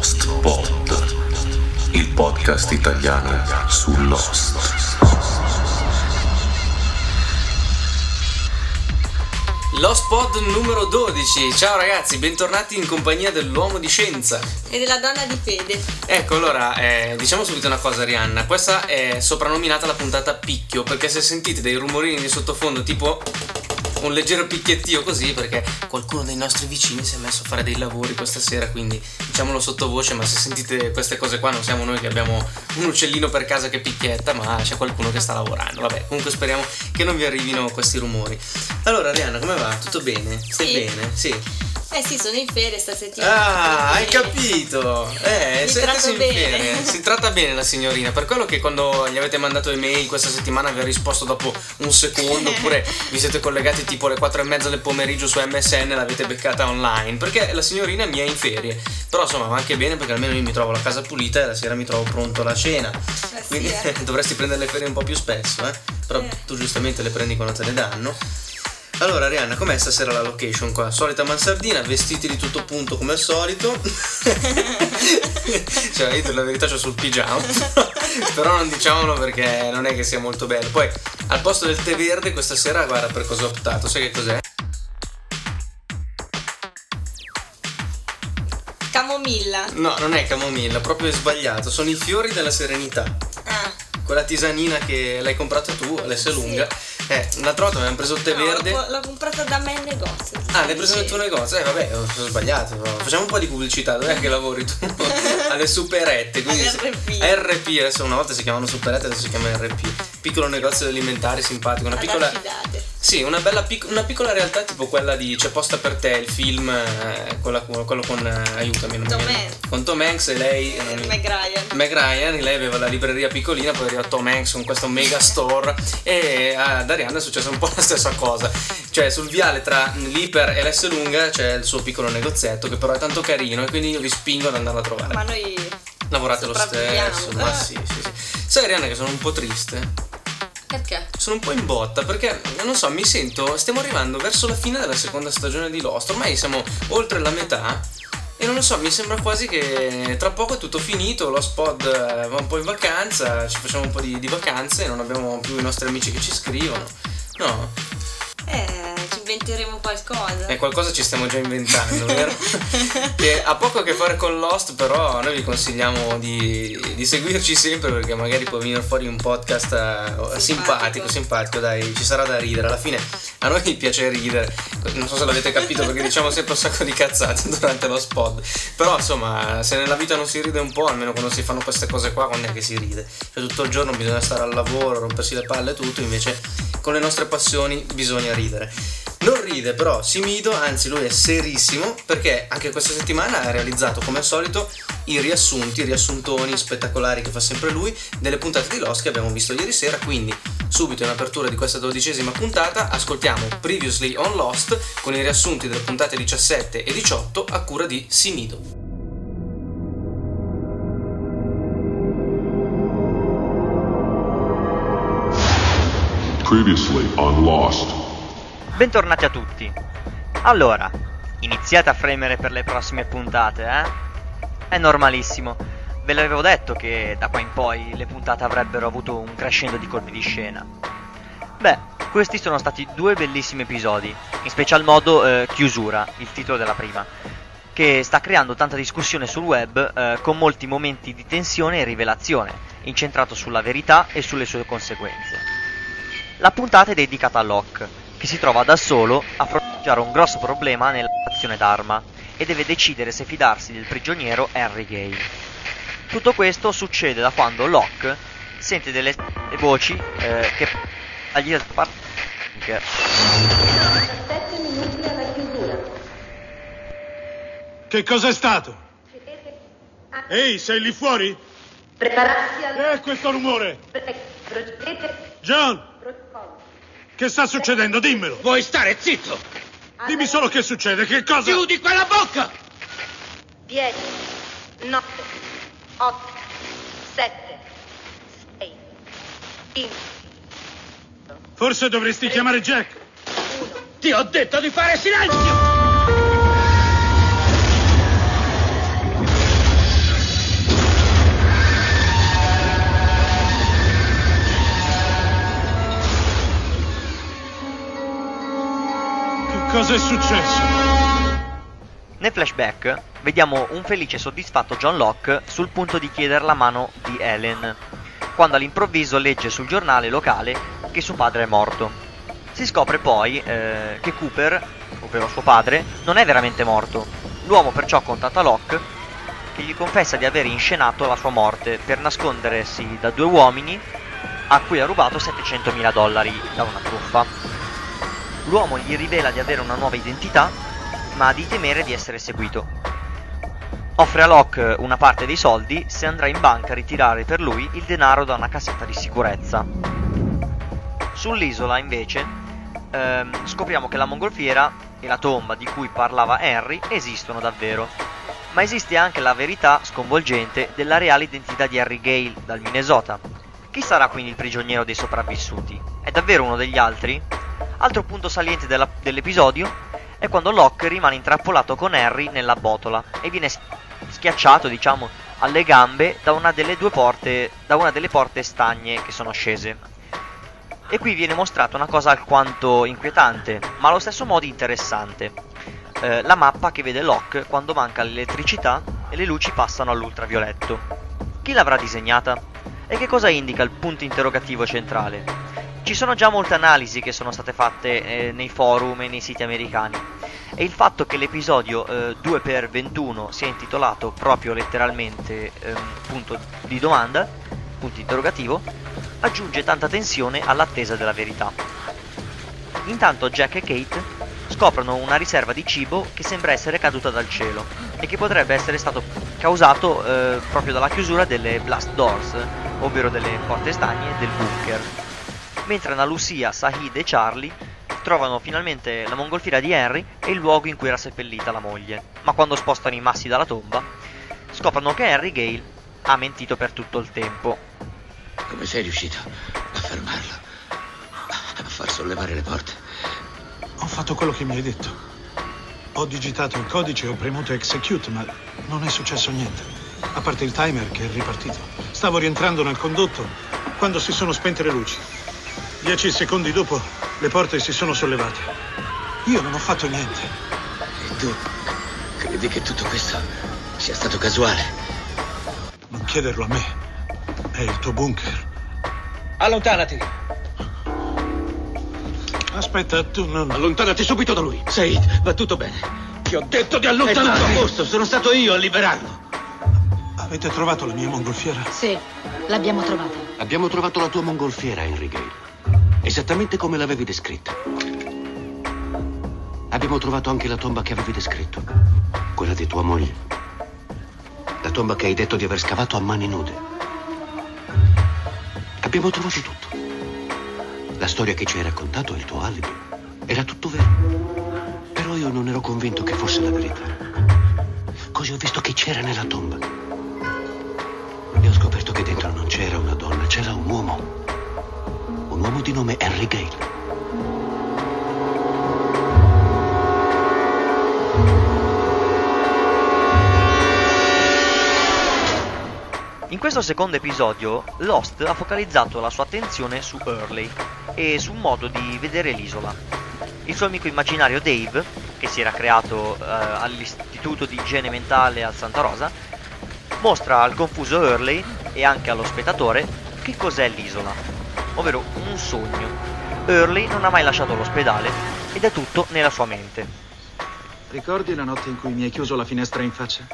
Lost Pod, il podcast italiano su Lost. Lost Pod numero 12. Ciao ragazzi, bentornati in compagnia dell'uomo di scienza e della donna di fede. Ecco, allora, diciamo subito una cosa, Arianna. Questa è soprannominata la puntata picchio, perché se sentite dei rumorini di sottofondo tipo un leggero picchiettio così, perché qualcuno dei nostri vicini si è messo a fare dei lavori questa sera, quindi diciamolo sottovoce, ma se sentite queste cose qua non siamo noi che abbiamo un uccellino per casa che picchietta, ma c'è qualcuno che sta lavorando. Vabbè, comunque speriamo che non vi arrivino questi rumori. Allora Arianna, come va? Tutto bene? Stai bene? Sì. Sì, sono in ferie stasettimana. Ah, hai capito! Sei in ferie. Si tratta bene la signorina, per quello che quando gli avete mandato email questa settimana vi ha risposto dopo un secondo, oppure vi siete collegati tipo alle 4:30 del pomeriggio su MSN e l'avete beccata online, perché la signorina mia è in ferie. Però insomma va anche bene, perché almeno io mi trovo la casa pulita e la sera mi trovo pronto la cena. Quindi dovresti prendere le ferie un po' più spesso, però tu giustamente le prendi quando te le danno. Allora Arianna, com'è stasera la location qua? Solita mansardina, vestiti di tutto punto come al solito. Cioè io per la verità c'ho sul pigiama, però non diciamolo perché non è che sia molto bello. Poi al posto del tè verde questa sera, guarda per cosa ho optato, sai che cos'è? Camomilla. No, non è camomilla, proprio è sbagliato, sono i fiori della serenità. Ah. Quella tisanina che l'hai comprata tu, Alessia Lunga. L'altra volta abbiamo preso il tè verde. L'ho comprata da me in negozio. Ah, l'hai presa dal tuo negozio? Vabbè, ho sbagliato. Facciamo un po' di pubblicità. Dov'è che lavori tu? Alle superette. Quindi RP. Adesso una volta si chiamano superette, adesso si chiama RP. Piccolo negozio alimentare simpatico. Una piccola. Sì, una piccola realtà tipo quella di C'è posta per te, il film, quello con aiutami. Con Tom Hanks e lei. Meg Ryan, lei aveva la libreria piccolina, poi arriva Tom Hanks con questo mega store. E ad Arianna è successa un po' la stessa cosa. Cioè, sul viale tra l'Iper e l'S Lunga c'è il suo piccolo negozietto, che però è tanto carino, e quindi io vi spingo ad andarla a trovare. Ma noi lavorate lo stesso, ma sì. Sai Arianna che sono un po' triste? Perché? Sono un po' in botta perché, non so, mi sento, stiamo arrivando verso la fine della seconda stagione di Lost, ormai siamo oltre la metà e non lo so, mi sembra quasi che tra poco è tutto finito, Lost Pod va un po' in vacanza, ci facciamo un po' di vacanze e non abbiamo più i nostri amici che ci scrivono, no? Ci inventeremo qualcosa. Qualcosa ci stiamo già inventando, vero? Che ha poco a che fare con Lost, però noi vi consigliamo di seguirci sempre, perché magari può venire fuori un podcast simpatico, dai, ci sarà da ridere. Alla fine a noi piace ridere, non so se l'avete capito perché diciamo sempre un sacco di cazzate durante lo spot, però insomma se nella vita non si ride un po', almeno quando si fanno queste cose qua, quando è che si ride? Cioè tutto il giorno bisogna stare al lavoro, rompersi le palle e tutto, invece con le nostre passioni bisogna ridere. Non ride però Simido, anzi lui è serissimo, perché anche questa settimana ha realizzato come al solito i riassuntoni spettacolari che fa sempre lui delle puntate di Lost che abbiamo visto ieri sera, quindi subito in apertura di questa 12ª puntata ascoltiamo Previously on Lost con i riassunti delle puntate 17 e 18 a cura di Simido. Previously on Lost. Bentornati a tutti. Allora, iniziate a fremere per le prossime puntate, È normalissimo. Ve l'avevo detto che da qua in poi le puntate avrebbero avuto un crescendo di colpi di scena. Beh, questi sono stati due bellissimi episodi, in special modo Chiusura, il titolo della prima, che sta creando tanta discussione sul web con molti momenti di tensione e rivelazione, incentrato sulla verità e sulle sue conseguenze. La puntata è dedicata a Locke, che si trova da solo a fronteggiare un grosso problema nella nazione Dharma e deve decidere se fidarsi del prigioniero Henry Gay. Tutto questo succede da quando Locke sente delle voci che agli altri partiti. 7 minuti alla chiusura. Che cos'è stato? Ehi, sei lì fuori? Prepararsi al... questo rumore? John! Che sta succedendo? Dimmelo! Vuoi stare zitto? Dimmi solo che succede, che cosa... Chiudi quella bocca! 10, 9, 8, 7, 6, 5... Forse dovresti chiamare Jack! 1... Ti ho detto di fare silenzio! successo? Nel flashback vediamo un felice e soddisfatto John Locke sul punto di chiedere la mano di Helen, quando all'improvviso legge sul giornale locale che suo padre è morto. Si scopre poi che Cooper, ovvero suo padre, non è veramente morto. L'uomo perciò contatta Locke, che gli confessa di aver inscenato la sua morte per nascondersi da due uomini a cui ha rubato $700.000 da una truffa. L'uomo gli rivela di avere una nuova identità, ma di temere di essere seguito. Offre a Locke una parte dei soldi se andrà in banca a ritirare per lui il denaro da una cassetta di sicurezza. Sull'isola, invece, scopriamo che la mongolfiera e la tomba di cui parlava Henry esistono davvero, ma esiste anche la verità sconvolgente della reale identità di Henry Gale dal Minnesota. Chi sarà quindi il prigioniero dei sopravvissuti? È davvero uno degli altri? Altro punto saliente dell'episodio è quando Locke rimane intrappolato con Henry nella botola e viene schiacciato, diciamo, alle gambe da una delle porte stagne che sono scese. E qui viene mostrata una cosa alquanto inquietante, ma allo stesso modo interessante. La mappa che vede Locke quando manca l'elettricità e le luci passano all'ultravioletto. Chi l'avrà disegnata? E che cosa indica il punto interrogativo centrale? Ci sono già molte analisi che sono state fatte nei forum e nei siti americani, e il fatto che l'episodio 2x21 sia intitolato proprio letteralmente punto di domanda, punto interrogativo, aggiunge tanta tensione all'attesa della verità. Intanto Jack e Kate scoprono una riserva di cibo che sembra essere caduta dal cielo e che potrebbe essere stato causato proprio dalla chiusura delle blast doors, ovvero delle porte stagne del bunker. Mentre Nalusia, Sayid e Charlie trovano finalmente la mongolfiera di Henry e il luogo in cui era seppellita la moglie, ma quando spostano i massi dalla tomba scoprono che Henry Gale ha mentito per tutto il tempo. Come sei riuscito a fermarlo? A far sollevare le porte? Ho fatto quello che mi hai detto. Ho digitato il codice e ho premuto execute, ma non è successo niente, a parte il timer che è ripartito. Stavo rientrando nel condotto quando si sono spente le luci. 10 secondi dopo le porte si sono sollevate. Io non ho fatto niente. E tu credi che tutto questo sia stato casuale? Non chiederlo a me. È il tuo bunker. Allontanati. Aspetta, tu non... Allontanati subito da lui. Sayid, va tutto bene. Ti ho detto di allontanarti. È tutto a posto, sono stato io a liberarlo. Avete trovato la mia mongolfiera? Sì, l'abbiamo trovata. Abbiamo trovato la tua mongolfiera, Henry Gale. Esattamente come l'avevi descritta. Abbiamo trovato anche la tomba che avevi descritto. Quella di tua moglie. La tomba che hai detto di aver scavato a mani nude. Abbiamo trovato tutto. La storia che ci hai raccontato è il tuo alibi. Era tutto vero. Però io non ero convinto che fosse la verità. Così ho visto che c'era nella tomba. E ho scoperto che dentro non c'era una donna, c'era un uomo. Un uomo di nome Henry Gale. In questo secondo episodio, Lost ha focalizzato la sua attenzione su Hurley e su un modo di vedere l'isola. Il suo amico immaginario Dave, che si era creato all'Istituto di Igiene Mentale al Santa Rosa, mostra al confuso Hurley e anche allo spettatore che cos'è l'isola, ovvero un sogno. Hurley non ha mai lasciato l'ospedale ed è tutto nella sua mente. Ricordi la notte in cui mi hai chiuso la finestra in faccia?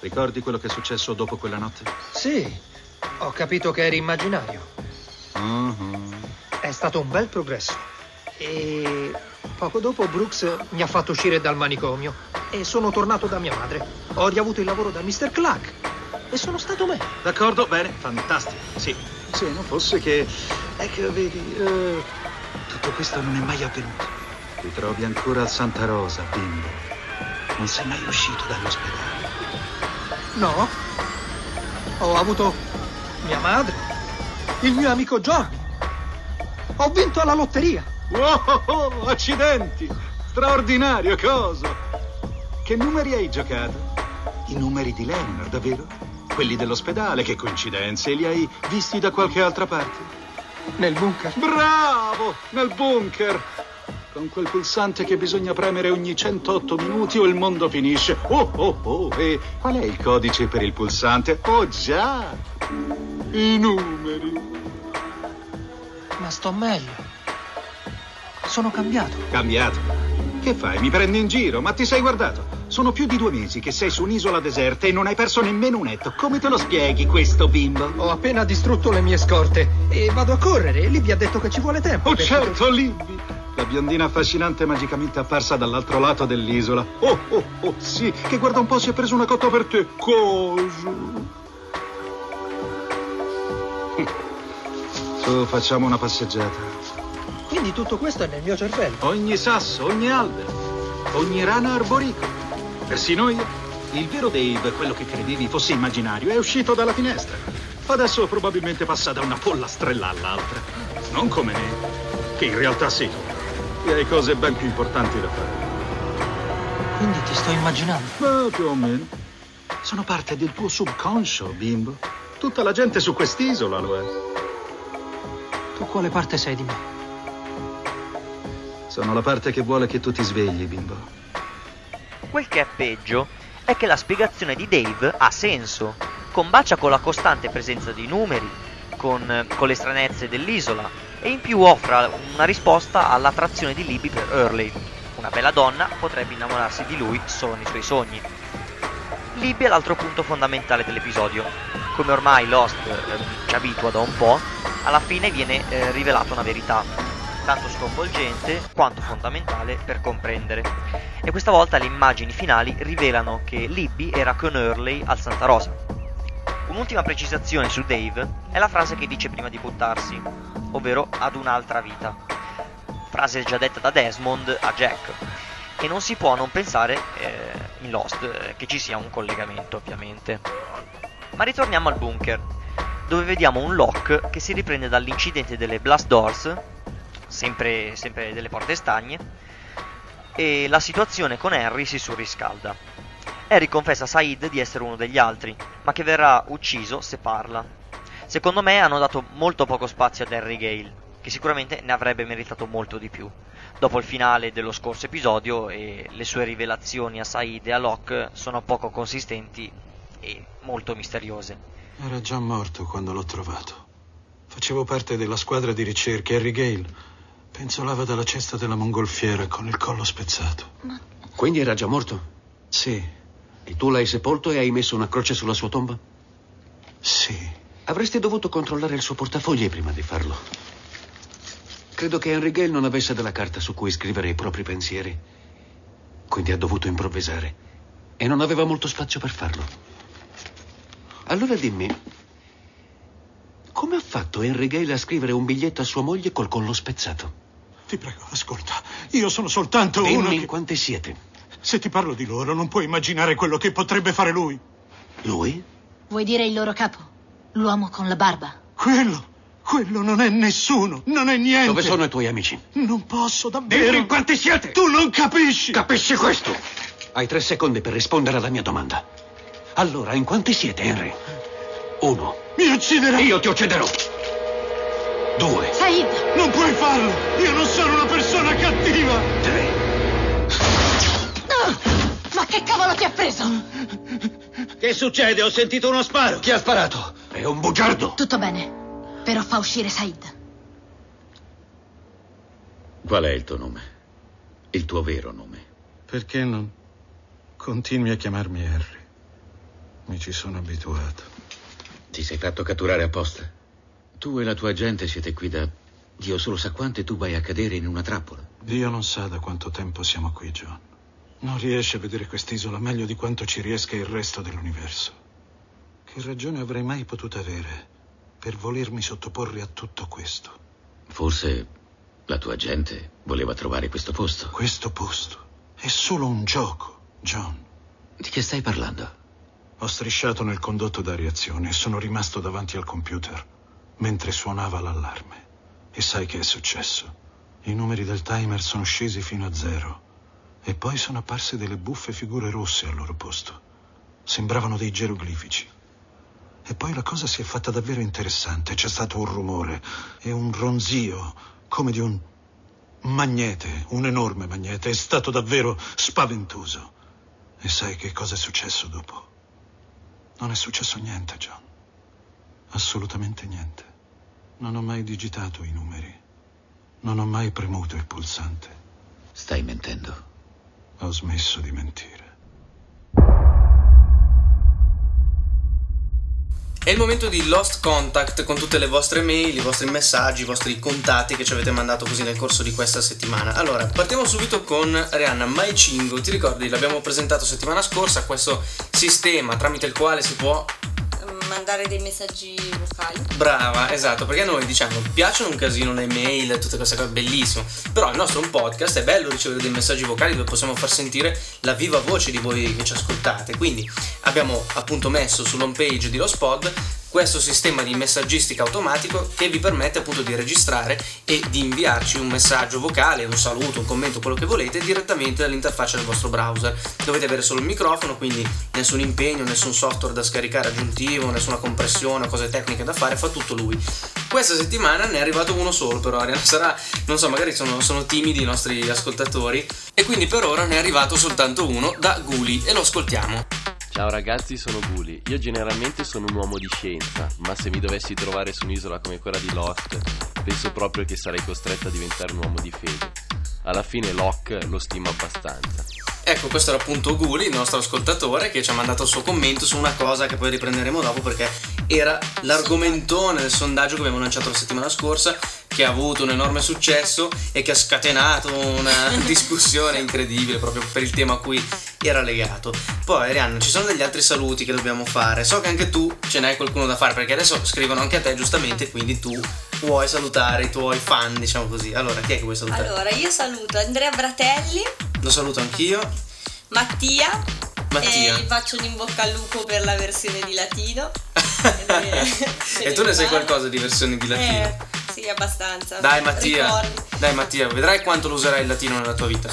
Ricordi quello che è successo dopo quella notte? Sì, ho capito che eri immaginario. È stato un bel progresso. E poco dopo Brooks mi ha fatto uscire dal manicomio e sono tornato da mia madre. Ho riavuto il lavoro da Mr. Clark e sono stato me. D'accordo, bene, fantastico, sì. Se non fosse che... è che vedi, tutto questo non è mai avvenuto. Ti trovi ancora a Santa Rosa, bimbo. Non sei mai uscito dall'ospedale. No, ho avuto mia madre, il mio amico John, ho vinto alla lotteria. Wow, accidenti, straordinario, cosa? Che numeri hai giocato? I numeri di Leonard, vero? Quelli dell'ospedale, che coincidenze, li hai visti da qualche altra parte? Nel bunker. Bravo, nel bunker. Con quel pulsante che bisogna premere ogni 108 minuti o il mondo finisce. Oh, oh, oh, e qual è il codice per il pulsante? Oh già, i numeri. Ma sto meglio. Sono cambiato. Cambiato? Che fai? Mi prendi in giro? Ma ti sei guardato? Sono più di 2 mesi che sei su un'isola deserta e non hai perso nemmeno un etto. Come te lo spieghi questo, bimbo? Ho appena distrutto le mie scorte e vado a correre. Libby ha detto che ci vuole tempo. Oh certo, Libby! La biondina affascinante magicamente apparsa dall'altro lato dell'isola. Oh, oh, oh, sì, che guarda un po' si è preso una cotta per te. Coso? Su, facciamo una passeggiata. Quindi tutto questo è nel mio cervello. Ogni sasso, ogni albero. Ogni rana arboricola, persino io. Il vero Dave, quello che credevi fosse immaginario, è uscito dalla finestra. Adesso probabilmente passa da una pollastrella all'altra. Non come me, che in realtà sei tu. E hai cose ben più importanti da fare. Quindi ti sto immaginando? Beh, più o meno. Sono parte del tuo subconscio, bimbo. Tutta la gente su quest'isola lo è. Tu quale parte sei di me? Sono la parte che vuole che tu ti svegli, bimbo. Quel che è peggio è che la spiegazione di Dave ha senso. Combacia con la costante presenza di numeri, con le stranezze dell'isola, e in più offre una risposta all'attrazione di Libby per Hurley. Una bella donna potrebbe innamorarsi di lui solo nei suoi sogni. Libby è l'altro punto fondamentale dell'episodio. Come ormai Lost ci abitua da un po', alla fine viene rivelata una verità tanto sconvolgente quanto fondamentale per comprendere. E questa volta le immagini finali rivelano che Libby era con Hurley al Santa Rosa. Un'ultima precisazione su Dave è la frase che dice prima di buttarsi, ovvero ad un'altra vita. Frase già detta da Desmond a Jack. E non si può non pensare in Lost che ci sia un collegamento, ovviamente. Ma ritorniamo al bunker, dove vediamo un Locke che si riprende dall'incidente delle blast doors, sempre delle porte stagne, e la situazione con Henry si surriscalda. Henry confessa a Sayid di essere uno degli altri, ma che verrà ucciso se parla. Secondo me hanno dato molto poco spazio ad Henry Gale, che sicuramente ne avrebbe meritato molto di più, dopo il finale dello scorso episodio, e le sue rivelazioni a Sayid e a Locke sono poco consistenti e molto misteriose. Era già morto quando l'ho trovato. Facevo parte della squadra di ricerca. Henry Gale penzolava dalla cesta della mongolfiera con il collo spezzato. Quindi era già morto? Sì. E tu l'hai sepolto e hai messo una croce sulla sua tomba? Sì. Avresti dovuto controllare il suo portafogli prima di farlo. Credo che Henry Gale non avesse della carta su cui scrivere i propri pensieri. Quindi ha dovuto improvvisare. E non aveva molto spazio per farlo. Allora dimmi, come ha fatto Henry Gale a scrivere un biglietto a sua moglie col collo spezzato? Ti prego, ascolta. Io sono soltanto uno. Dimmi in quante siete. Se ti parlo di loro, non puoi immaginare quello che potrebbe fare lui. Lui? Vuoi dire il loro capo? L'uomo con la barba? Quello non è nessuno, non è niente. Dove sono i tuoi amici? Non posso, davvero. Dimmi in quanti siete. Tu non capisci. Capisci questo? Hai 3 secondi per rispondere alla mia domanda. Allora, in quanti siete, Henry? 1. Mi ucciderò. Io ti ucciderò. 2. Sayid, non puoi farlo. Io non sono una persona cattiva. 3. No! Ma che cavolo ti ha preso? Che succede? Ho sentito uno sparo. Chi ha sparato? È un bugiardo. Tutto bene, però fa uscire Sayid. Qual è il tuo nome? Il tuo vero nome? Perché non continui a chiamarmi Henry? Mi ci sono abituato. Ti sei fatto catturare apposta. Tu e la tua gente siete qui da Dio solo sa quanto, e tu vai a cadere in una trappola. Dio non sa da quanto tempo siamo qui, John. Non riesci a vedere quest'isola meglio di quanto ci riesca il resto dell'universo. Che ragione avrei mai potuto avere per volermi sottoporre a tutto questo? Forse la tua gente voleva trovare questo posto. Questo posto è solo un gioco, John. Di che stai parlando? Ho strisciato nel condotto d'areazione e sono rimasto davanti al computer mentre suonava l'allarme. E sai che è successo? I numeri del timer sono scesi fino a 0 e poi sono apparse delle buffe figure rosse al loro posto. Sembravano dei geroglifici. E poi la cosa si è fatta davvero interessante. C'è stato un rumore e un ronzio come di un magnete, un enorme magnete. È stato davvero spaventoso. E sai che cosa è successo dopo? Non è successo niente, John. Assolutamente niente. Non ho mai digitato i numeri. Non ho mai premuto il pulsante. Stai mentendo. Ho smesso di mentire. È il momento di Lost Contact, con tutte le vostre mail, i vostri messaggi, i vostri contatti che ci avete mandato così nel corso di questa settimana. Allora, partiamo subito con Rihanna, MyChingo. Ti ricordi, l'abbiamo presentato settimana scorsa, questo sistema tramite il quale si può mandare dei messaggi vocali. Brava, esatto, perché a noi, diciamo, piacciono un casino le mail, tutte queste cose, bellissimo, però il nostro podcast è bello ricevere dei messaggi vocali dove possiamo far sentire la viva voce di voi che ci ascoltate. Quindi abbiamo appunto messo sull'home page di Lost Pod questo sistema di messaggistica automatico che vi permette appunto di registrare e di inviarci un messaggio vocale, un saluto, un commento, quello che volete, direttamente dall'interfaccia del vostro browser. Dovete avere solo il microfono, quindi nessun impegno, nessun software da scaricare aggiuntivo, nessuna compressione, cose tecniche da fare, fa tutto lui. Questa settimana ne è arrivato uno solo, però Arianna sarà, non so, magari sono timidi i nostri ascoltatori, e quindi per ora ne è arrivato soltanto uno da Guli e lo ascoltiamo. Ciao ragazzi, sono Guli. Io generalmente sono un uomo di scienza, ma se mi dovessi trovare su un'isola come quella di Lost, penso proprio che sarei costretto a diventare un uomo di fede. Alla fine Locke lo stimo abbastanza. Ecco, questo era appunto Guli, il nostro ascoltatore, che ci ha mandato il suo commento su una cosa che poi riprenderemo dopo, perché era l'argomentone del sondaggio che abbiamo lanciato la settimana scorsa, che ha avuto un enorme successo e che ha scatenato una discussione incredibile proprio per il tema a cui era legato. Poi Arianna, ci sono degli altri saluti che dobbiamo fare, so che anche tu ce n'hai qualcuno da fare, perché adesso scrivono anche a te giustamente, quindi tu vuoi salutare i tuoi fan, diciamo così. Allora, chi è che vuoi salutare? Allora, io saluto Andrea Bratelli. Lo saluto anch'io. Mattia. E gli faccio un in bocca al lupo per la versione di latino. E tu ne sai qualcosa di versione di latino? Sì, abbastanza. Dai Mattia, vedrai quanto lo userai il latino nella tua vita.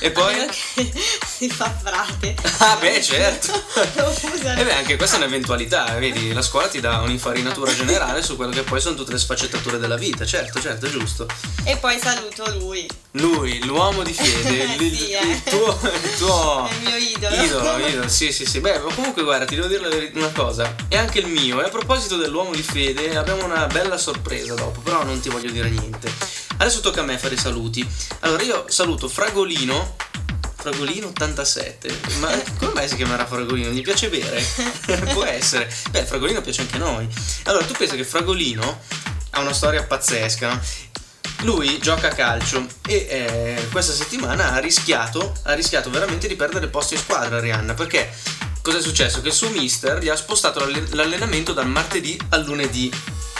E poi? Che si fa frate. Ah beh, certo. E beh, anche questa è un'eventualità, vedi, la scuola ti dà un'infarinatura generale su quello che poi sono tutte le sfaccettature della vita, certo, giusto. E poi saluto lui, l'uomo di fede, il tuo il mio idolo, sì, beh, ma comunque guarda, ti devo dire una cosa, è anche il mio, e a proposito dell'uomo di fede abbiamo una bella sorpresa dopo, però non ti voglio dire niente. Adesso tocca a me fare i saluti. Allora, io saluto Fragolino 87, ma come mai si chiamerà Fragolino? Gli piace bere? Può essere. Beh, Fragolino piace anche a noi. Allora, tu pensa che Fragolino ha una storia pazzesca, no? Lui gioca a calcio e questa settimana ha rischiato veramente di perdere il posto in squadra, Arianna, perché cosa è successo? Che il suo mister gli ha spostato l'allenamento dal martedì al lunedì.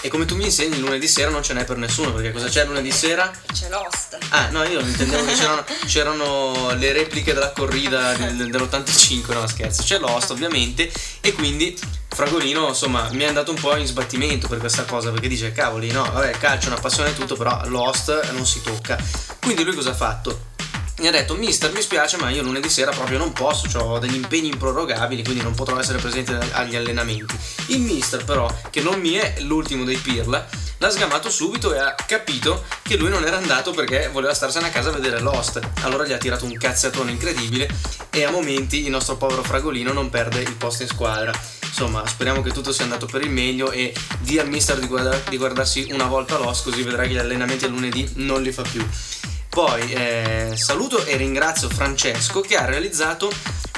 E come tu mi insegni, lunedì sera non ce n'è per nessuno, perché cosa c'è lunedì sera? C'è Lost. Ah, no, io intendevo che c'erano le repliche della corrida dell'85, no scherzo, c'è Lost ovviamente, e quindi Fragolino, insomma, mi è andato un po' in sbattimento per questa cosa, perché dice, cavoli, no, vabbè, calcio è una passione e tutto, però Lost non si tocca. Quindi lui cosa ha fatto? Mi ha detto, mister, mi spiace, ma io lunedì sera proprio non posso, ho degli impegni improrogabili, quindi non potrò essere presente agli allenamenti. Il mister però, che non mi è l'ultimo dei pirla, l'ha sgamato subito e ha capito che lui non era andato perché voleva starsene a casa a vedere Lost. Allora gli ha tirato un cazziatone incredibile e a momenti il nostro povero Fragolino non perde il posto in squadra. Insomma, speriamo che tutto sia andato per il meglio e dia al mister di guardarsi una volta Lost, così vedrà che gli allenamenti a lunedì non li fa più. Poi saluto e ringrazio Francesco, che ha realizzato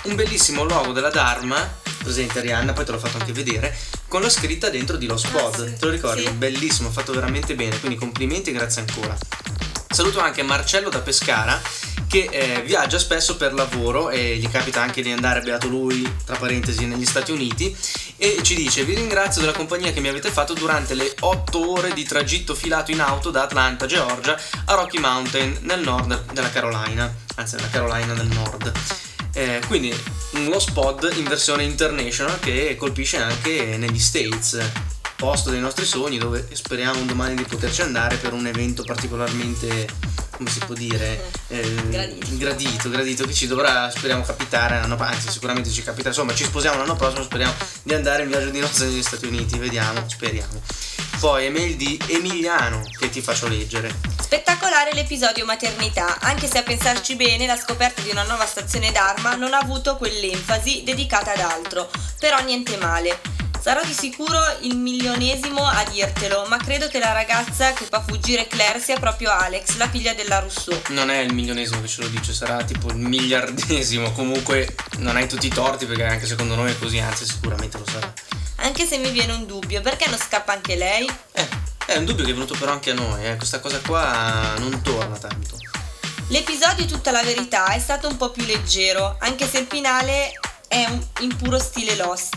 un bellissimo logo della Dharma, presente Arianna, poi te l'ho fatto anche vedere, con la scritta dentro di Lost Pod, sì. Te lo ricordi? Sì. Bellissimo, fatto veramente bene, quindi complimenti e grazie ancora. Saluto anche Marcello da Pescara, che viaggia spesso per lavoro e gli capita anche di andare, beato lui, tra parentesi, negli Stati Uniti, e ci dice: vi ringrazio della compagnia che mi avete fatto durante le 8 ore di tragitto filato in auto da Atlanta, Georgia, a Rocky Mountain, nel nord della Carolina, anzi nella Carolina del Nord. Quindi un Lost Pod in versione international che colpisce anche negli States, posto dei nostri sogni dove speriamo un domani di poterci andare per un evento particolarmente, come si può dire, gradito, che ci dovrà, speriamo, capitare l'anno, anzi sicuramente ci capiterà, insomma ci sposiamo l'anno prossimo, speriamo di andare in viaggio di nozze negli Stati Uniti, vediamo, speriamo. poi email di Emiliano che ti faccio leggere. Spettacolare l'episodio maternità, anche se a pensarci bene la scoperta di una nuova stazione Dharma non ha avuto quell'enfasi dedicata ad altro, però niente male. Sarò di sicuro il milionesimo a dirtelo, ma credo che la ragazza che fa fuggire Claire sia proprio Alex, la figlia della Rousseau. Non è il milionesimo che ce lo dice, sarà tipo il miliardesimo, comunque non hai tutti i torti perché anche secondo noi è così, anzi sicuramente lo sarà. Anche se mi viene un dubbio, perché non scappa anche lei? È un dubbio che è venuto però anche a noi, questa cosa qua non torna tanto. L'episodio Tutta la verità è stato un po' più leggero, anche se il finale è in puro stile Lost.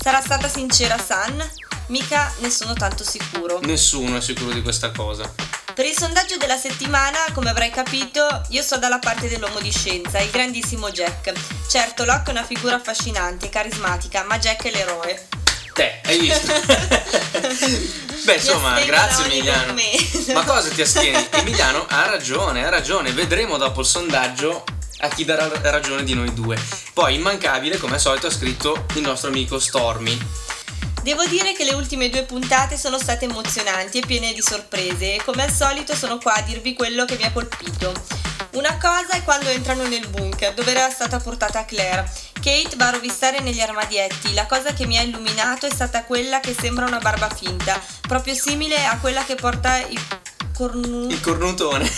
Sarà stata sincera Sun? Mica ne sono tanto sicuro. Nessuno è sicuro di questa cosa. Per il sondaggio della settimana, come avrai capito, io sto dalla parte dell'uomo di scienza, il grandissimo Jack. Certo, Locke è una figura affascinante, carismatica, ma Jack è l'eroe. Hai visto? Beh, insomma, grazie Emiliano. Ma cosa ti astieni? Emiliano ha ragione. Vedremo dopo il sondaggio a chi darà ragione di noi due. Poi, immancabile, come al solito, ha scritto il nostro amico Stormy. Devo dire che le ultime due puntate sono state emozionanti e piene di sorprese. Come al solito sono qua a dirvi quello che mi ha colpito. Una cosa è quando entrano nel bunker, dove era stata portata Claire. Kate va a rovistare negli armadietti. La cosa che mi ha illuminato è stata quella che sembra una barba finta, proprio simile a quella che porta il cornutone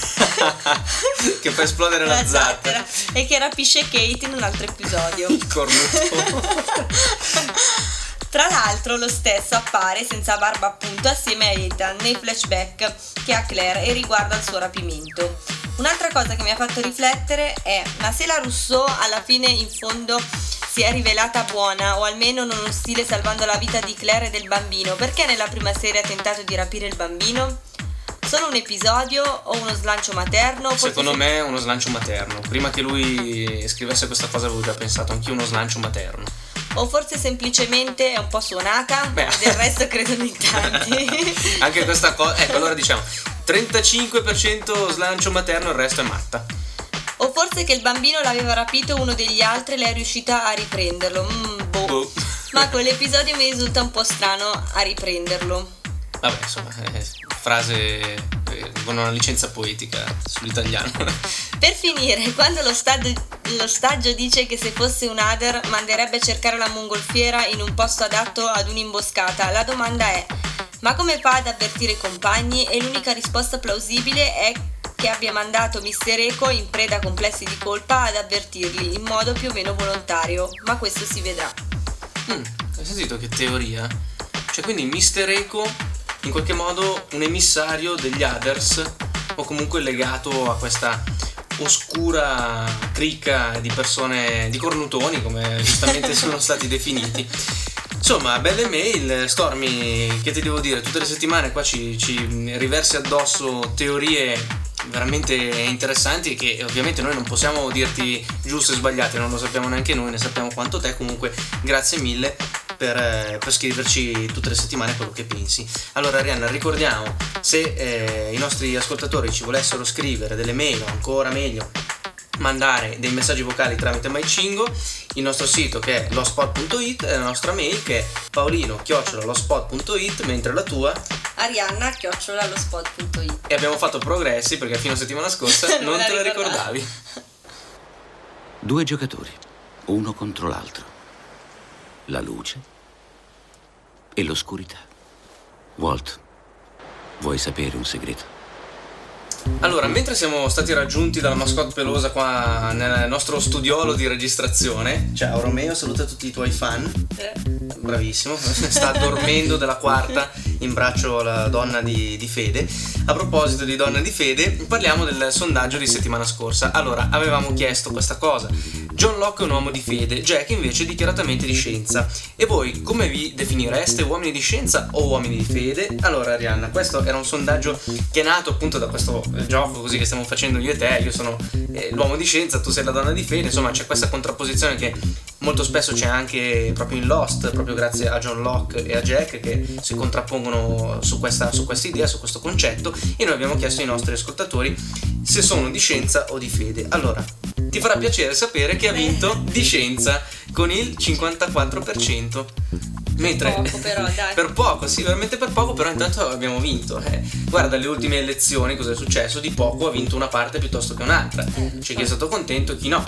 che fa esplodere la zattera e che rapisce Kate in un altro episodio. Il cornutone. Tra l'altro lo stesso appare senza barba appunto assieme a Ethan nei flashback che ha Claire e riguarda il suo rapimento. Un'altra cosa che mi ha fatto riflettere è: ma se la Rousseau alla fine in fondo si è rivelata buona o almeno non ostile salvando la vita di Claire e del bambino, perché nella prima serie ha tentato di rapire il bambino? Solo un episodio o uno slancio materno? Secondo me uno slancio materno. Prima che lui scrivesse questa cosa avevo già pensato anch'io uno slancio materno. O forse semplicemente è un po' suonata, del resto credono in tanti. Anche questa cosa, allora diciamo 35% slancio materno, il resto è matta. O forse che il bambino l'aveva rapito uno degli altri e lei è riuscita a riprenderlo. Ma quell'episodio mi risulta un po' strano a riprenderlo. Vabbè, insomma, frase con una licenza poetica sull'italiano. Per finire, quando lo stagio dice che se fosse un Ader manderebbe a cercare la mongolfiera in un posto adatto ad un'imboscata, la domanda è: ma come fa ad avvertire i compagni? E l'unica risposta plausibile è che abbia mandato Mister Eco, in preda a complessi di colpa, ad avvertirli in modo più o meno volontario, ma questo si vedrà. Hai sentito che teoria? Cioè, quindi Mister Eco in qualche modo un emissario degli Others o comunque legato a questa oscura cricca di persone, di cornutoni come giustamente sono stati definiti. Insomma, belle mail Stormy, che ti devo dire, tutte le settimane qua ci riversi addosso teorie veramente interessanti che ovviamente noi non possiamo dirti giuste e sbagliate, non lo sappiamo neanche noi, ne sappiamo quanto te. Comunque grazie mille per scriverci tutte le settimane quello che pensi. Allora Arianna, ricordiamo, se i nostri ascoltatori ci volessero scrivere delle mail o ancora meglio mandare dei messaggi vocali tramite MyChingo, il nostro sito che è lostpod.it e la nostra mail che è paolino@lostpod.it, mentre la tua Arianna@lostpod.it. E abbiamo fatto progressi perché fino a settimana scorsa non te la ricordavi. Due giocatori, uno contro l'altro. La luce e l'oscurità. Walt, vuoi sapere un segreto? Allora, mentre siamo stati raggiunti dalla mascotte pelosa qua nel nostro studiolo di registrazione. Ciao Romeo, saluta tutti i tuoi fan. Bravissimo, sta dormendo della quarta in braccio alla donna di fede. A proposito di donna di fede, parliamo del sondaggio di settimana scorsa. Allora, avevamo chiesto questa cosa: John Locke è un uomo di fede, Jack invece dichiaratamente di scienza. E voi come vi definireste, uomini di scienza o uomini di fede? Allora Arianna, questo era un sondaggio che è nato appunto da questo gioco così che stiamo facendo io e te. Io sono l'uomo di scienza, tu sei la donna di fede. Insomma, c'è questa contrapposizione che molto spesso c'è anche proprio in Lost, proprio grazie a John Locke e a Jack che si contrappongono su questa idea, su questo concetto. E noi abbiamo chiesto ai nostri ascoltatori se sono di scienza o di fede. Allora, ti farà piacere sapere che ha vinto di scienza con il 54%. mentre per poco, però, dai. Per poco, sì, veramente per poco, però intanto abbiamo vinto. Guarda le ultime elezioni cosa è successo, di poco ha vinto una parte piuttosto che un'altra, c'è chi è stato contento e chi no.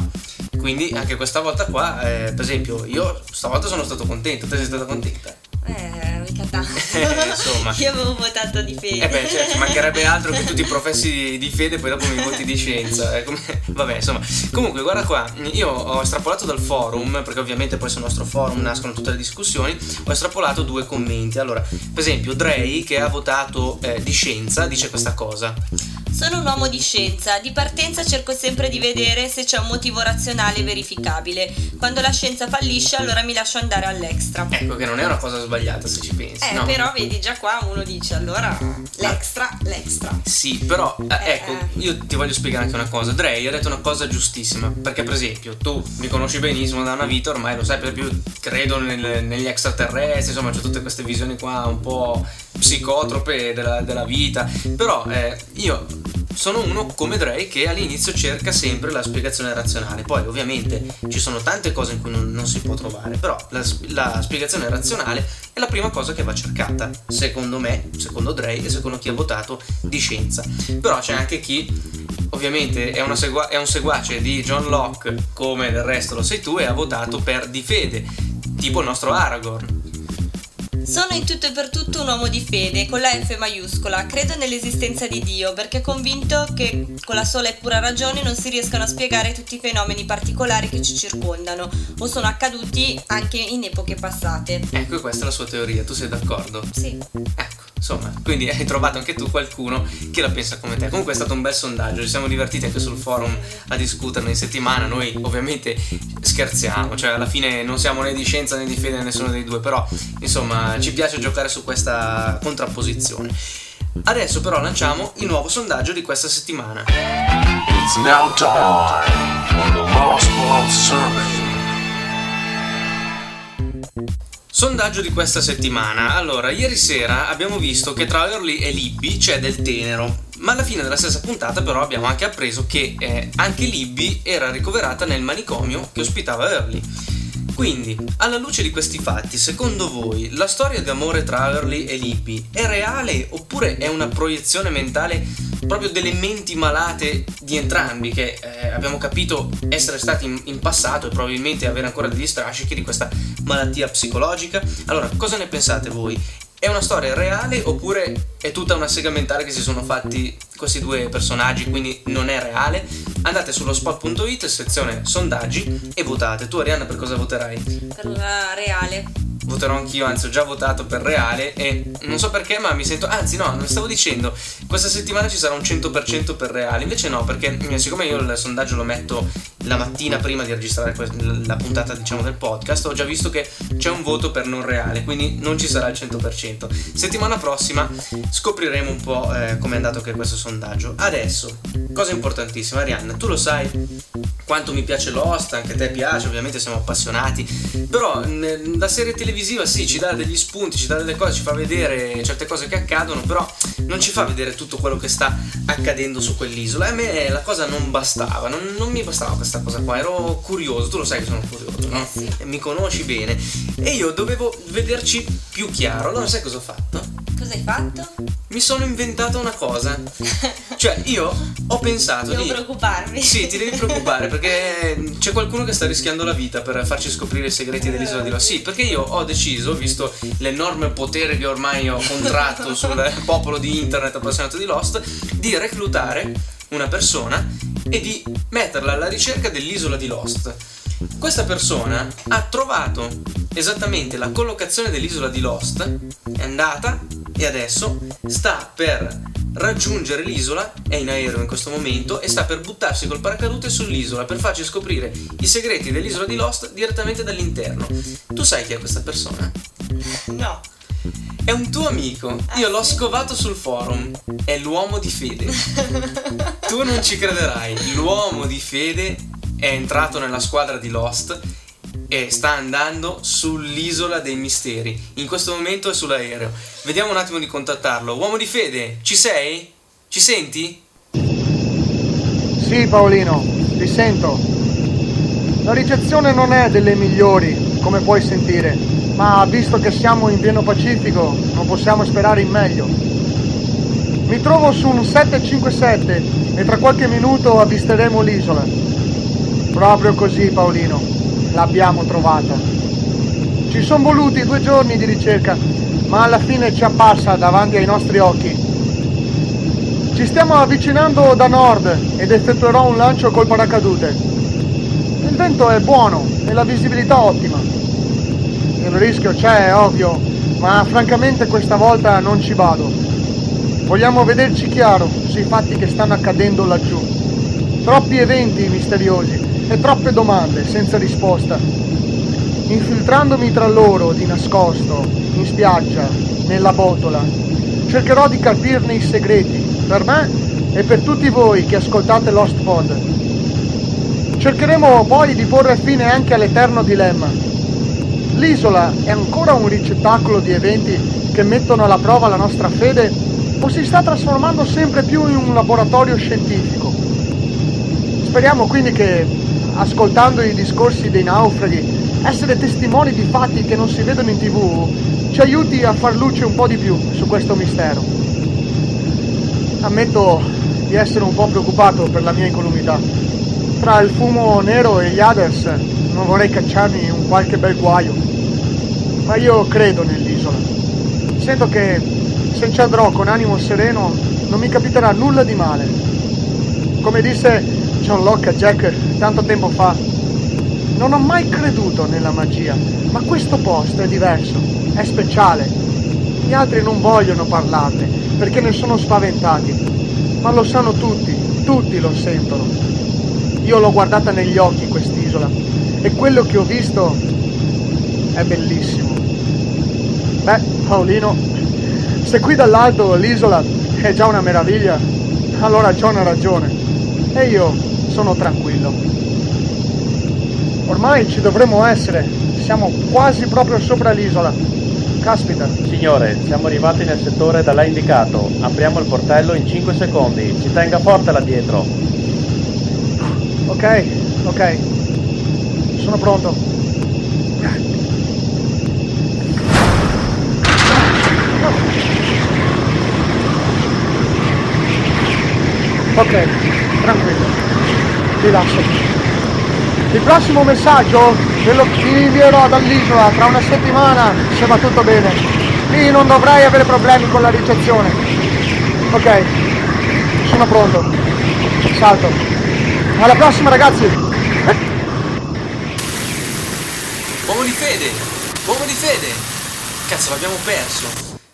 Quindi anche questa volta qua, per esempio, io stavolta sono stato contento, te sei stata contenta? Mica tanto. Insomma. Io avevo votato di fede. Cioè, ci mancherebbe altro che tu ti professi di fede e poi dopo mi voti di scienza. Vabbè, insomma. Comunque, guarda qua, io ho estrapolato dal forum, perché ovviamente poi sul nostro forum nascono tutte le discussioni, ho estrapolato due commenti. Allora, per esempio, Drey, che ha votato di scienza, dice questa cosa. Sono un uomo di scienza, di partenza cerco sempre di vedere se c'è un motivo razionale verificabile. Quando la scienza fallisce allora mi lascio andare all'extra. Ecco che non è una cosa sbagliata se ci pensi. No. Però vedi già qua uno dice allora l'extra. Sì, però ecco, io ti voglio spiegare anche una cosa. Drey ha detto una cosa giustissima, perché per esempio tu mi conosci benissimo da una vita, ormai lo sai, per più credo negli extraterrestri, insomma c'ho tutte queste visioni qua un po' psicotrope della vita, però io sono uno come Drey che all'inizio cerca sempre la spiegazione razionale, poi ovviamente ci sono tante cose in cui non si può trovare, però la spiegazione razionale è la prima cosa che va cercata, secondo me, secondo Drey e secondo chi ha votato di scienza. Però c'è anche chi ovviamente è un seguace di John Locke, come del resto lo sei tu, e ha votato per di fede, tipo il nostro Aragorn. Sono in tutto e per tutto un uomo di fede, con la F maiuscola, credo nell'esistenza di Dio, perché convinto che con la sola e pura ragione non si riescano a spiegare tutti i fenomeni particolari che ci circondano, o sono accaduti anche in epoche passate. Ecco, questa è la sua teoria, tu sei d'accordo? Sì. Ecco, insomma, quindi hai trovato anche tu qualcuno che la pensa come te. Comunque è stato un bel sondaggio, ci siamo divertiti anche sul forum a discuterne in settimana, noi ovviamente scherziamo, cioè alla fine non siamo né di scienza né di fede né nessuno dei due, però insomma ci piace giocare su questa contrapposizione. Adesso però lanciamo il nuovo sondaggio di questa settimana. It's now time for the Lost Pod Survey. Sondaggio di questa settimana. Allora, ieri sera abbiamo visto che tra Hurley e Libby c'è del tenero, ma alla fine della stessa puntata però abbiamo anche appreso che anche Libby era ricoverata nel manicomio che ospitava Hurley. Quindi, alla luce di questi fatti, secondo voi la storia d'amore tra Hurley e Libby è reale oppure è una proiezione mentale proprio delle menti malate di entrambi, che abbiamo capito essere stati in passato e probabilmente avere ancora degli strascichi di questa malattia psicologica? Allora, cosa ne pensate voi? È una storia reale oppure è tutta una sega mentale che si sono fatti questi due personaggi, quindi non è reale? Andate sullo spot.it, sezione sondaggi, e votate. Tu, Arianna, per cosa voterai? Per la reale. Voterò anch'io, anzi ho già votato per reale e non so perché, ma mi sento, anzi no, non stavo dicendo, questa settimana ci sarà un 100% per reale, invece no, perché siccome io il sondaggio lo metto la mattina prima di registrare la puntata, diciamo, del podcast, ho già visto che c'è un voto per non reale, quindi non ci sarà il 100%. Settimana prossima scopriremo un po' come è andato anche questo sondaggio. Adesso, cosa importantissima, Arianna, tu lo sai quanto mi piace Lost, anche a te piace, ovviamente siamo appassionati, però la serie televisiva sì, ci dà degli spunti, ci dà delle cose, ci fa vedere certe cose che accadono, però non ci fa vedere tutto quello che sta accadendo su quell'isola. A me la cosa non bastava, non mi bastava questa cosa qua, ero curioso, tu lo sai che sono curioso, no? Mi conosci bene e io dovevo vederci più chiaro, allora sai cosa ho fatto? Cosa hai fatto? Mi sono inventato una cosa. Cioè, io ho pensato di... Devo preoccuparmi. Sì, ti devi preoccupare, perché c'è qualcuno che sta rischiando la vita per farci scoprire i segreti dell'isola di Lost. Sì, perché io ho deciso, visto l'enorme potere che ormai ho contratto sul popolo di internet appassionato di Lost, di reclutare una persona e di metterla alla ricerca dell'isola di Lost. Questa persona ha trovato esattamente la collocazione dell'isola di Lost, è andata e adesso sta per raggiungere l'isola, è in aereo in questo momento e sta per buttarsi col paracadute sull'isola per farci scoprire i segreti dell'isola di Lost direttamente dall'interno. Tu sai chi è questa persona? No. È un tuo amico, io l'ho scovato sul forum, è l'uomo di fede. Tu non ci crederai, l'uomo di fede è entrato nella squadra di Lost e sta andando sull'isola dei misteri. In questo momento è sull'aereo. Vediamo un attimo di contattarlo. Uomo di fede, ci sei? Ci senti? Sì, Paolino, ti sento. La ricezione non è delle migliori, come puoi sentire, ma visto che siamo in pieno Pacifico non possiamo sperare in meglio. Mi trovo su un 757 e tra qualche minuto avvisteremo l'isola. Proprio così, Paolino, l'abbiamo trovata. Ci sono voluti 2 giorni di ricerca, ma alla fine ci appassa davanti ai nostri occhi. Ci stiamo avvicinando da nord ed effettuerò un lancio col paracadute. Il vento è buono e la visibilità ottima. Il rischio c'è, ovvio, ma francamente questa volta non ci vado. Vogliamo vederci chiaro sui fatti che stanno accadendo laggiù. Troppi eventi misteriosi e troppe domande senza risposta. Infiltrandomi tra loro di nascosto, in spiaggia, nella botola, cercherò di capirne i segreti. Per me e per tutti voi che ascoltate Lost Pod. Cercheremo poi di porre fine anche all'eterno dilemma. L'isola è ancora un ricettacolo di eventi che mettono alla prova la nostra fede o si sta trasformando sempre più in un laboratorio scientifico? Speriamo quindi che, ascoltando i discorsi dei naufraghi, essere testimoni di fatti che non si vedono in TV ci aiuti a far luce un po' di più su questo mistero. Ammetto di essere un po' preoccupato per la mia incolumità. Tra il fumo nero e gli others non vorrei cacciarmi un qualche bel guaio. Ma io credo nell'isola. Sento che se ci andrò con animo sereno non mi capiterà nulla di male. Come disse John Locke a Jack tanto tempo fa, non ho mai creduto nella magia, ma questo posto è diverso, è speciale. Gli altri non vogliono parlarne perché ne sono spaventati, ma lo sanno tutti lo sentono. Io l'ho guardata negli occhi quest'isola e quello che ho visto è bellissimo. Beh, Paolino, se qui dall'alto l'isola è già una meraviglia, allora John ha ragione e io sono tranquillo. Ormai ci dovremmo essere, siamo quasi proprio sopra l'isola. Caspita. Signore, siamo arrivati nel settore da lei indicato. Apriamo il portello in 5 secondi. Ci tenga forte là dietro. Ok. Sono pronto. Ok, tranquillo. Rilasso. Il prossimo messaggio ve lo invierò dall'isola tra una settimana, se va tutto bene. Lì non dovrai avere problemi con la ricezione. Ok, sono pronto. Salto. Alla prossima, ragazzi. Uomo di fede. Cazzo, l'abbiamo perso.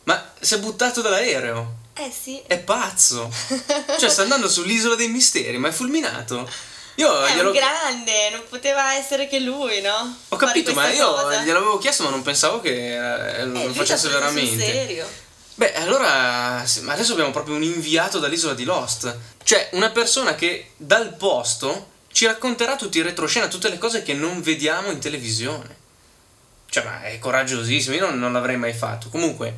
Ma si è buttato dall'aereo. Sì. È pazzo. Cioè, sta andando sull'isola dei misteri, ma è fulminato. Glielo... grande, non poteva essere che lui, no? Ho capito, ma io gliel'avevo chiesto, ma non pensavo che lo facesse veramente. Serio? Beh, allora, ma adesso abbiamo proprio un inviato dall'isola di Lost. Cioè, una persona che dal posto ci racconterà tutti i retroscena, tutte le cose che non vediamo in televisione. Cioè, ma è coraggiosissimo, io non l'avrei mai fatto. Comunque,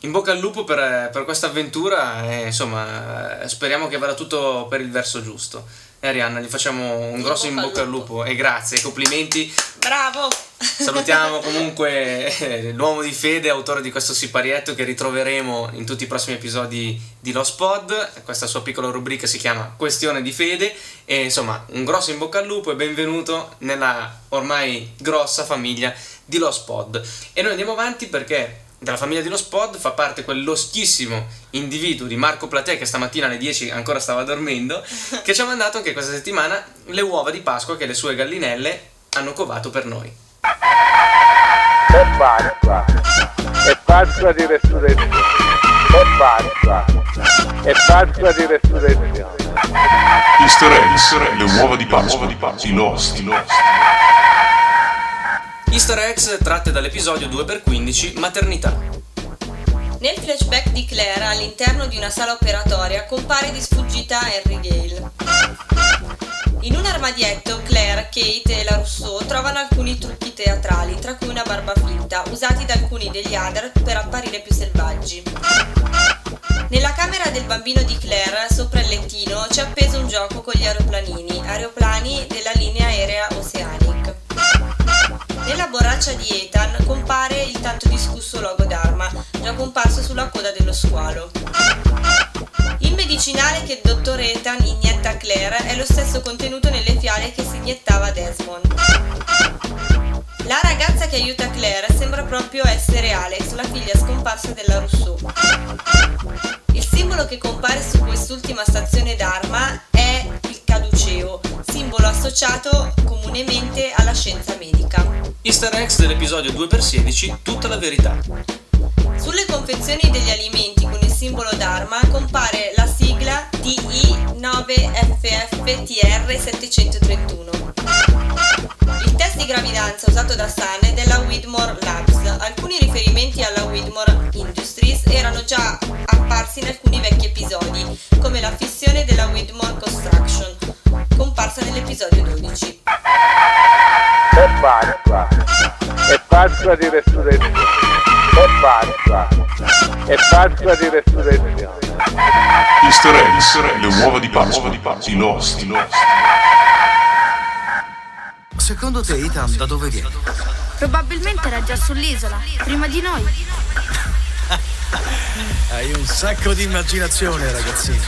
in bocca al lupo per questa avventura, insomma, speriamo che vada tutto per il verso giusto. Arianna, gli facciamo un grosso in bocca al lupo e grazie, complimenti. Bravo! Salutiamo comunque l'uomo di fede, autore di questo siparietto che ritroveremo in tutti i prossimi episodi di Lost Pod. Questa sua piccola rubrica si chiama Questione di fede e insomma, un grosso in bocca al lupo e benvenuto nella ormai grossa famiglia di Lost Pod. E noi andiamo avanti perché della famiglia di Lost Pod fa parte quel loschissimo individuo di Marco Platea che stamattina alle 10 ancora stava dormendo, che ci ha mandato anche questa settimana le uova di Pasqua che le sue gallinelle hanno covato per noi. È Pasqua di resurrezione. Easter egg, le uova di Pasqua di Lost. Easter eggs tratte dall'episodio 2x15 Maternità. Nel flashback di Claire all'interno di una sala operatoria compare di sfuggita Henry Gale. In un armadietto Claire, Kate e la Rousseau trovano alcuni trucchi teatrali, tra cui una barba fitta, usati da alcuni degli other per apparire più selvaggi. Nella camera del bambino di Claire, sopra il lettino, c'è appeso un gioco con gli aeroplani della linea aerea Oceanic. Nella borraccia di Ethan compare ciliegino comparso sulla coda dello squalo. Il medicinale che il dottor Ethan inietta a Claire è lo stesso contenuto nelle fiale che si iniettava Desmond. La ragazza che aiuta Claire sembra proprio essere Alex, la figlia scomparsa della Rousseau. Il simbolo che compare su quest'ultima stazione Dharma è il caduceo, simbolo associato comunemente alla scienza medica. Easter eggs dell'episodio 2x16, tutta la verità. Sulle confezioni degli alimenti con il simbolo Dharma compare la sigla DI9FFTR731. Il test di gravidanza usato da Sun è della Widmore Labs. Alcuni riferimenti alla Widmore Industries erano già apparsi in alcuni vecchi episodi, come la fissione della Widmore Construction, comparsa nell'episodio 12. È pazza di resurrezione. Easter eggs, le uova di Pasqua, i Lost. Secondo te, Ethan, da dove viene? Probabilmente era già sull'isola, prima di noi. Hai un sacco di immaginazione, ragazzino.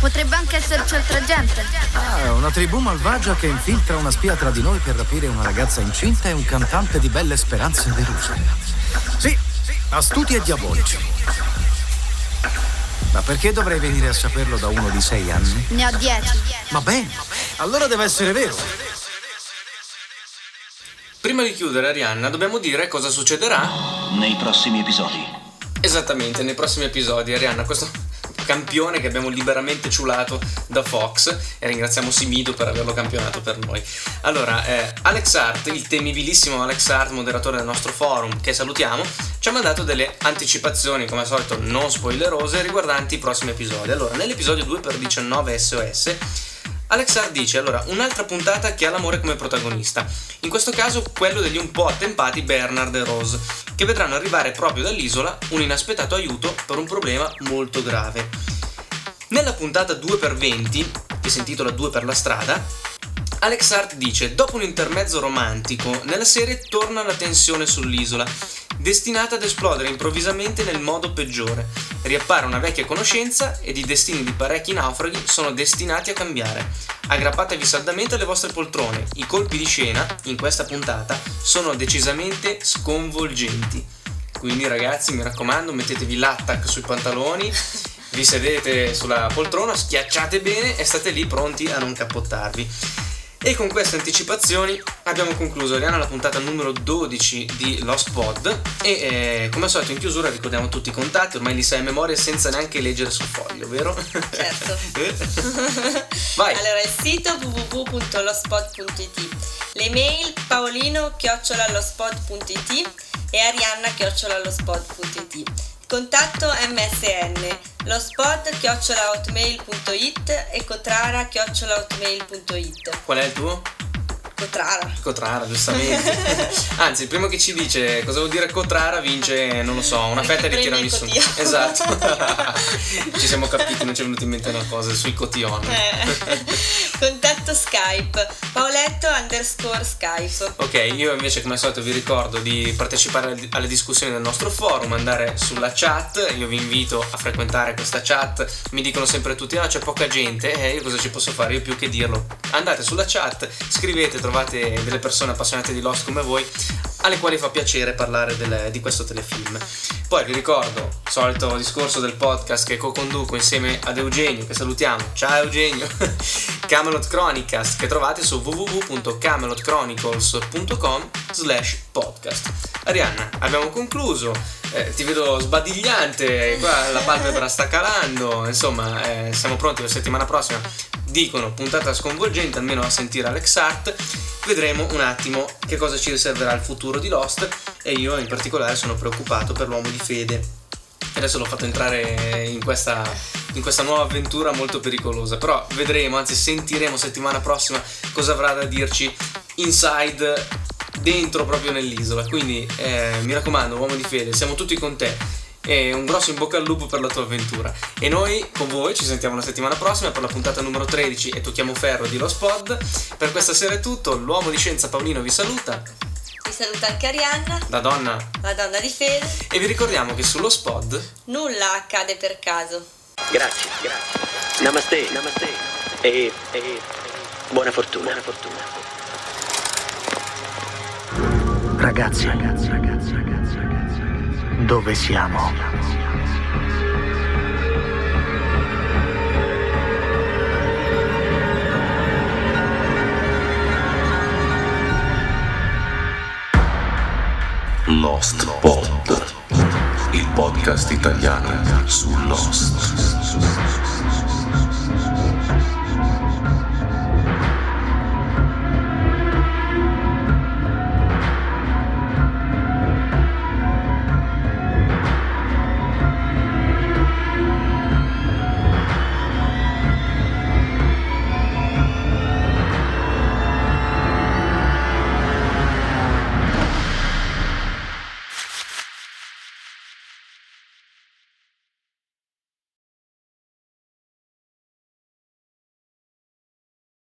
Potrebbe anche esserci altra gente. Ah, una tribù malvagia che infiltra una spia tra di noi per rapire una ragazza incinta e un cantante di belle speranze deluso. Sì, astuti e diabolici. Ma perché dovrei venire a saperlo da uno di 6 anni? Ne ho 10. Va bene, allora deve essere vero. Prima di chiudere, Arianna, dobbiamo dire cosa succederà nei prossimi episodi. Esattamente, nei prossimi episodi, Arianna, questo campione che abbiamo liberamente ciulato da Fox, e ringraziamo Simido per averlo campionato per noi. Allora, Alex Hart, il temibilissimo Alex Hart, moderatore del nostro forum, che salutiamo, ci ha mandato delle anticipazioni, come al solito non spoilerose, riguardanti i prossimi episodi. Allora, nell'episodio 2x19 SOS, Alex Hart dice: allora, un'altra puntata che ha l'amore come protagonista, in questo caso quello degli un po' attempati Bernard e Rose, che vedranno arrivare proprio dall'isola un inaspettato aiuto per un problema molto grave. Nella puntata 2x20, che si intitola 2 per la strada, Alex Hart dice: dopo un intermezzo romantico, nella serie torna la tensione sull'isola, destinata ad esplodere improvvisamente nel modo peggiore. Riappare una vecchia conoscenza ed i destini di parecchi naufraghi sono destinati a cambiare. Aggrappatevi saldamente alle vostre poltrone, i colpi di scena in questa puntata sono decisamente sconvolgenti. Quindi ragazzi, mi raccomando, mettetevi l'attack sui pantaloni, vi sedete sulla poltrona, schiacciate bene e state lì pronti a non cappottarvi. E con queste anticipazioni abbiamo concluso, Arianna, la puntata numero 12 di Lost Pod. E come al solito in chiusura ricordiamo tutti i contatti, ormai li sai a memoria senza neanche leggere sul foglio, vero? Certo. Vai. Allora, il sito www.lostpod.it, le mail paolino@lostpod.it e arianna@lostpod.it, contatto MSN lostpod@hotmail.it e cotrara@hotmail.it. Qual è il tuo? Cotrara, giustamente. Anzi, il primo che ci dice cosa vuol dire Cotrara vince, non lo so, una fetta di tiramisù. Esatto. Ci siamo capiti, non ci è venuta in mente una cosa sui cotillon. Contatto Skype Paoletto_Skype. Ok, io invece come al solito vi ricordo di partecipare alle discussioni del nostro forum, andare sulla chat. Io vi invito a frequentare questa chat. Mi dicono sempre tutti: no, c'è poca gente. Io cosa ci posso fare? Io più che dirlo. Andate sulla chat, scrivete, trovate delle persone appassionate di Lost come voi, alle quali fa piacere parlare di questo telefilm. Poi vi ricordo il solito discorso del podcast che co-conduco insieme ad Eugenio, che salutiamo, ciao Eugenio. Camelot Chronicast, che trovate su www.camelotchronicles.com/podcast. Arianna, abbiamo concluso, ti vedo sbadigliante, qua la palpebra sta calando, insomma, siamo pronti per settimana prossima. Dicono puntata sconvolgente, almeno a sentire Alex Hart. Vedremo un attimo che cosa ci riserverà il futuro di Lost, e io in particolare sono preoccupato per l'uomo di fede. Adesso l'ho fatto entrare in questa nuova avventura molto pericolosa, però vedremo, anzi sentiremo settimana prossima cosa avrà da dirci inside, dentro proprio nell'isola. Quindi mi raccomando, uomo di fede, siamo tutti con te. E un grosso in bocca al lupo per la tua avventura. E noi con voi ci sentiamo la settimana prossima per la puntata numero 13 e tocchiamo ferro di Lost Pod. Per questa sera è tutto. L'uomo di scienza Paolino vi saluta. Vi saluta anche Arianna, la donna di fede. E vi ricordiamo che sullo Spod nulla accade per caso. Grazie. Namaste. E buona fortuna. Ragazzi, dove siamo? Lost Pod, il podcast italiano su Lost.